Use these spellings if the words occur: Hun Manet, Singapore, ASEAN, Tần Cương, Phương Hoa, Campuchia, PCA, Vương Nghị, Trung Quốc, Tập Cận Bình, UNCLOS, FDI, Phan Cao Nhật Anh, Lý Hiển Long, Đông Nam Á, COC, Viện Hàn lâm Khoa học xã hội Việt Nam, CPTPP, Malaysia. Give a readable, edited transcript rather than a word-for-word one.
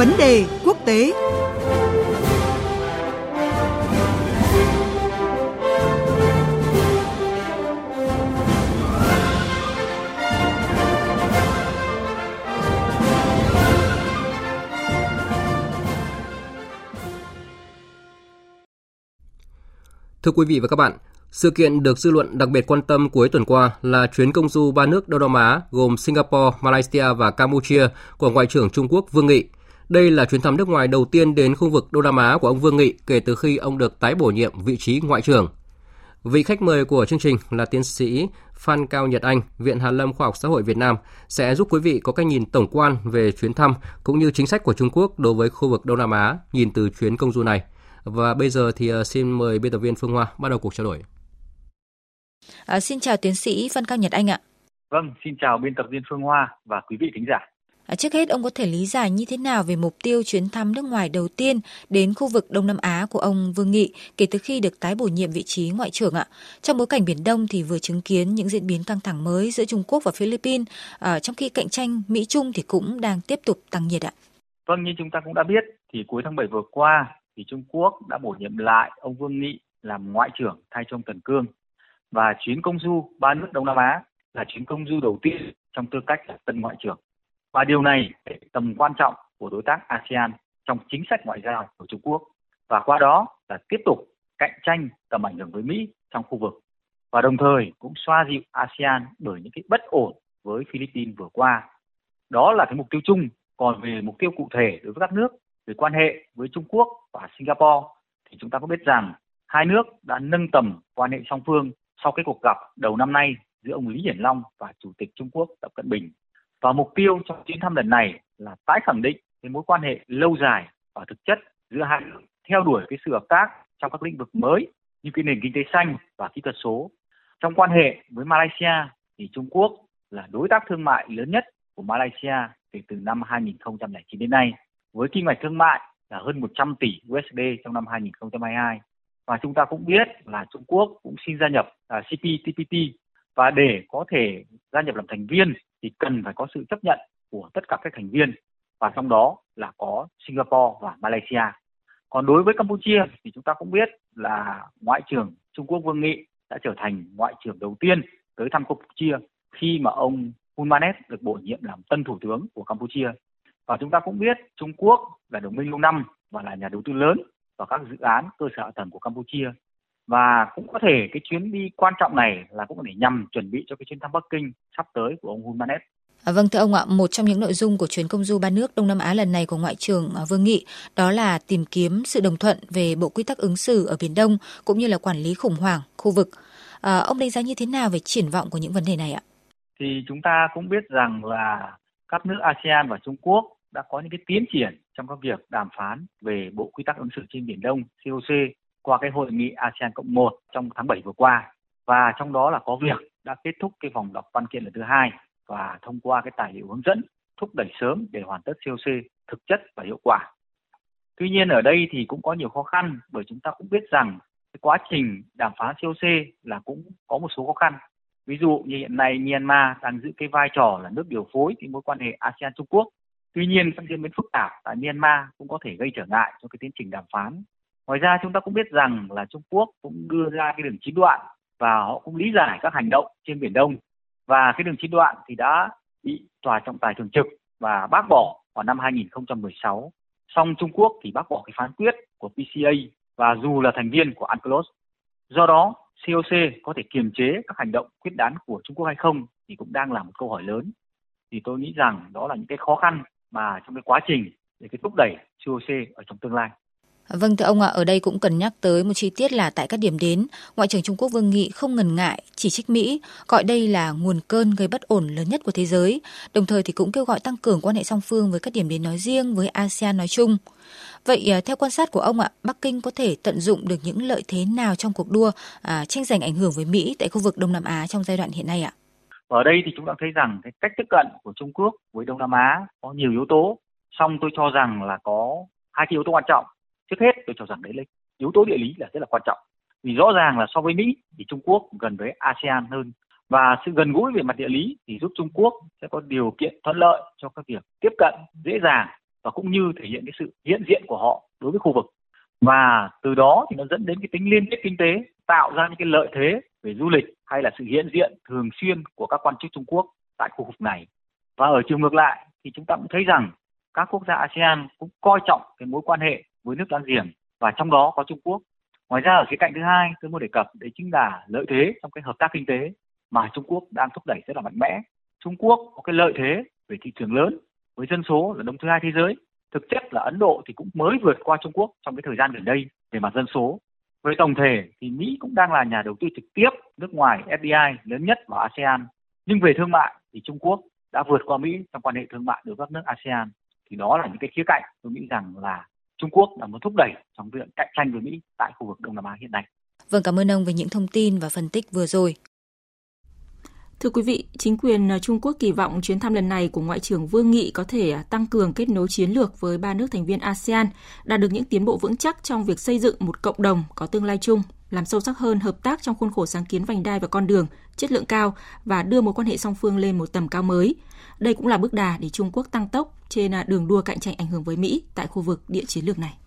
Vấn đề quốc tế. Thưa quý vị và các bạn, sự kiện được dư luận đặc biệt quan tâm cuối tuần qua là chuyến công du ba nước Đông Nam Á gồm Singapore, Malaysia và Campuchia của Ngoại trưởng Trung Quốc Vương Nghị. Đây là chuyến thăm nước ngoài đầu tiên đến khu vực Đông Nam Á của ông Vương Nghị kể từ khi ông được tái bổ nhiệm vị trí Ngoại trưởng. Vị khách mời của chương trình là tiến sĩ Phan Cao Nhật Anh, Viện Hàn lâm Khoa học xã hội Việt Nam sẽ giúp quý vị có cách nhìn tổng quan về chuyến thăm cũng như chính sách của Trung Quốc đối với khu vực Đông Nam Á nhìn từ chuyến công du này. Và bây giờ thì xin mời biên tập viên Phương Hoa bắt đầu cuộc trao đổi. Xin chào tiến sĩ Phan Cao Nhật Anh ạ. Vâng, xin chào biên tập viên Phương Hoa và quý vị thính giả. Trước hết, ông có thể lý giải như thế nào về mục tiêu chuyến thăm nước ngoài đầu tiên đến khu vực Đông Nam Á của ông Vương Nghị kể từ khi được tái bổ nhiệm vị trí Ngoại trưởng ạ? Trong bối cảnh Biển Đông thì vừa chứng kiến những diễn biến căng thẳng mới giữa Trung Quốc và Philippines, trong khi cạnh tranh Mỹ-Trung thì cũng đang tiếp tục tăng nhiệt ạ. Vâng, như chúng ta cũng đã biết thì cuối tháng 7 vừa qua thì Trung Quốc đã bổ nhiệm lại ông Vương Nghị làm Ngoại trưởng thay cho ông Tần Cương. Và chuyến công du ba nước Đông Nam Á là chuyến công du đầu tiên trong tư cách là tân Ngoại trưởng. Và điều này thể hiện tầm quan trọng của đối tác ASEAN trong chính sách ngoại giao của Trung Quốc. Và qua đó là tiếp tục cạnh tranh tầm ảnh hưởng với Mỹ trong khu vực. Và đồng thời cũng xoa dịu ASEAN bởi những cái bất ổn với Philippines vừa qua. Đó là cái mục tiêu chung. Còn về mục tiêu cụ thể đối với các nước, về quan hệ với Trung Quốc và Singapore thì chúng ta cũng biết rằng hai nước đã nâng tầm quan hệ song phương sau cái cuộc gặp đầu năm nay giữa ông Lý Hiển Long và Chủ tịch Trung Quốc Tập Cận Bình. Và mục tiêu trong chuyến thăm lần này là tái khẳng định cái mối quan hệ lâu dài và thực chất giữa hai nước, theo đuổi cái sự hợp tác trong các lĩnh vực mới như cái nền kinh tế xanh và kỹ thuật số. Trong quan hệ với Malaysia thì Trung Quốc là đối tác thương mại lớn nhất của Malaysia kể từ năm 2009 đến nay, với kim ngạch thương mại là hơn 100 tỷ USD trong năm 2022. Và chúng ta cũng biết là Trung Quốc cũng xin gia nhập CPTPP, và để có thể gia nhập làm thành viên thì cần phải có sự chấp nhận của tất cả các thành viên, và trong đó là có Singapore và Malaysia. Còn đối với Campuchia thì chúng ta cũng biết là Ngoại trưởng Trung Quốc Vương Nghị đã trở thành Ngoại trưởng đầu tiên tới thăm Campuchia khi mà ông Hun Manet được bổ nhiệm làm tân thủ tướng của Campuchia. Và chúng ta cũng biết Trung Quốc là đồng minh lâu năm và là nhà đầu tư lớn vào các dự án cơ sở hạ tầng của Campuchia. Và cũng có thể cái chuyến đi quan trọng này là cũng để nhằm chuẩn bị cho cái chuyến thăm Bắc Kinh sắp tới của ông Hun Manet. Vâng, thưa ông ạ, một trong những nội dung của chuyến công du ba nước Đông Nam Á lần này của Ngoại trưởng Vương Nghị đó là tìm kiếm sự đồng thuận về bộ quy tắc ứng xử ở Biển Đông cũng như là quản lý khủng hoảng khu vực. Ông đánh giá như thế nào về triển vọng của những vấn đề này ạ? Thì chúng ta cũng biết rằng là các nước ASEAN và Trung Quốc đã có những cái tiến triển trong các việc đàm phán về bộ quy tắc ứng xử trên Biển Đông COC qua cái hội nghị ASEAN Cộng 1 trong tháng 7 vừa qua, và trong đó là có việc đã kết thúc cái vòng đọc văn kiện lần thứ 2 và thông qua cái tài liệu hướng dẫn thúc đẩy sớm để hoàn tất COC thực chất và hiệu quả. Tuy nhiên ở đây thì cũng có nhiều khó khăn, bởi chúng ta cũng biết rằng cái quá trình đàm phán COC là cũng có một số khó khăn. Ví dụ như hiện nay Myanmar đang giữ cái vai trò là nước điều phối cái mối quan hệ ASEAN-Trung Quốc. Tuy nhiên các diễn biến phức tạp tại Myanmar cũng có thể gây trở ngại cho cái tiến trình đàm phán. Ngoài ra chúng ta cũng biết rằng là Trung Quốc cũng đưa ra cái đường chín đoạn và họ cũng lý giải các hành động trên Biển Đông. Và cái đường chín đoạn thì đã bị Tòa trọng tài thường trực và bác bỏ vào năm 2016. Song Trung Quốc thì bác bỏ cái phán quyết của PCA và dù là thành viên của UNCLOS. Do đó COC có thể kiềm chế các hành động quyết đoán của Trung Quốc hay không thì cũng đang là một câu hỏi lớn. Thì tôi nghĩ rằng đó là những cái khó khăn mà trong cái quá trình để cái thúc đẩy COC ở trong tương lai. Vâng, thưa ông ạ, ở đây cũng cần nhắc tới một chi tiết là tại các điểm đến, Ngoại trưởng Trung Quốc Vương Nghị không ngần ngại chỉ trích Mỹ, gọi đây là nguồn cơn gây bất ổn lớn nhất của thế giới, đồng thời thì cũng kêu gọi tăng cường quan hệ song phương với các điểm đến nói riêng, với ASEAN nói chung. Vậy theo quan sát của ông ạ, Bắc Kinh có thể tận dụng được những lợi thế nào trong cuộc đua tranh giành ảnh hưởng với Mỹ tại khu vực Đông Nam Á trong giai đoạn hiện nay ạ? Ở đây thì chúng ta thấy rằng cái cách tiếp cận của Trung Quốc với Đông Nam Á có nhiều yếu tố, song tôi cho rằng là có hai cái yếu tố quan trọng. Trước hết tôi cho rằng đấy là yếu tố địa lý là rất là quan trọng, vì rõ ràng là so với Mỹ thì Trung Quốc gần với ASEAN hơn, và sự gần gũi về mặt địa lý thì giúp Trung Quốc sẽ có điều kiện thuận lợi cho các việc tiếp cận dễ dàng và cũng như thể hiện cái sự hiện diện của họ đối với khu vực. Và từ đó thì nó dẫn đến cái tính liên kết kinh tế, tạo ra những cái lợi thế về du lịch hay là sự hiện diện thường xuyên của các quan chức Trung Quốc tại khu vực này. Và ở chiều ngược lại thì chúng ta cũng thấy rằng các quốc gia ASEAN cũng coi trọng cái mối quan hệ với nước láng giềng và trong đó có Trung Quốc. Ngoài ra ở khía cạnh thứ hai tôi muốn đề cập đấy chính là lợi thế trong cái hợp tác kinh tế mà Trung Quốc đang thúc đẩy rất là mạnh mẽ. Trung Quốc có cái lợi thế về thị trường lớn với dân số là đông thứ hai thế giới. Thực chất là Ấn Độ thì cũng mới vượt qua Trung Quốc trong cái thời gian gần đây về mặt dân số. Về tổng thể thì Mỹ cũng đang là nhà đầu tư trực tiếp nước ngoài FDI lớn nhất vào ASEAN. Nhưng về thương mại thì Trung Quốc đã vượt qua Mỹ trong quan hệ thương mại đối với các nước ASEAN. Thì đó là những cái khía cạnh tôi nghĩ rằng là Trung Quốc là muốn thúc đẩy trong việc cạnh tranh với Mỹ tại khu vực Đông Nam Á hiện nay. Vâng, cảm ơn ông về những thông tin và phân tích vừa rồi. Thưa quý vị, chính quyền Trung Quốc kỳ vọng chuyến thăm lần này của Ngoại trưởng Vương Nghị có thể tăng cường kết nối chiến lược với ba nước thành viên ASEAN, đạt được những tiến bộ vững chắc trong việc xây dựng một cộng đồng có tương lai chung, làm sâu sắc hơn hợp tác trong khuôn khổ sáng kiến vành đai và con đường, chất lượng cao và đưa mối quan hệ song phương lên một tầm cao mới. Đây cũng là bước đà để Trung Quốc tăng tốc trên đường đua cạnh tranh ảnh hưởng với Mỹ tại khu vực địa chiến lược này.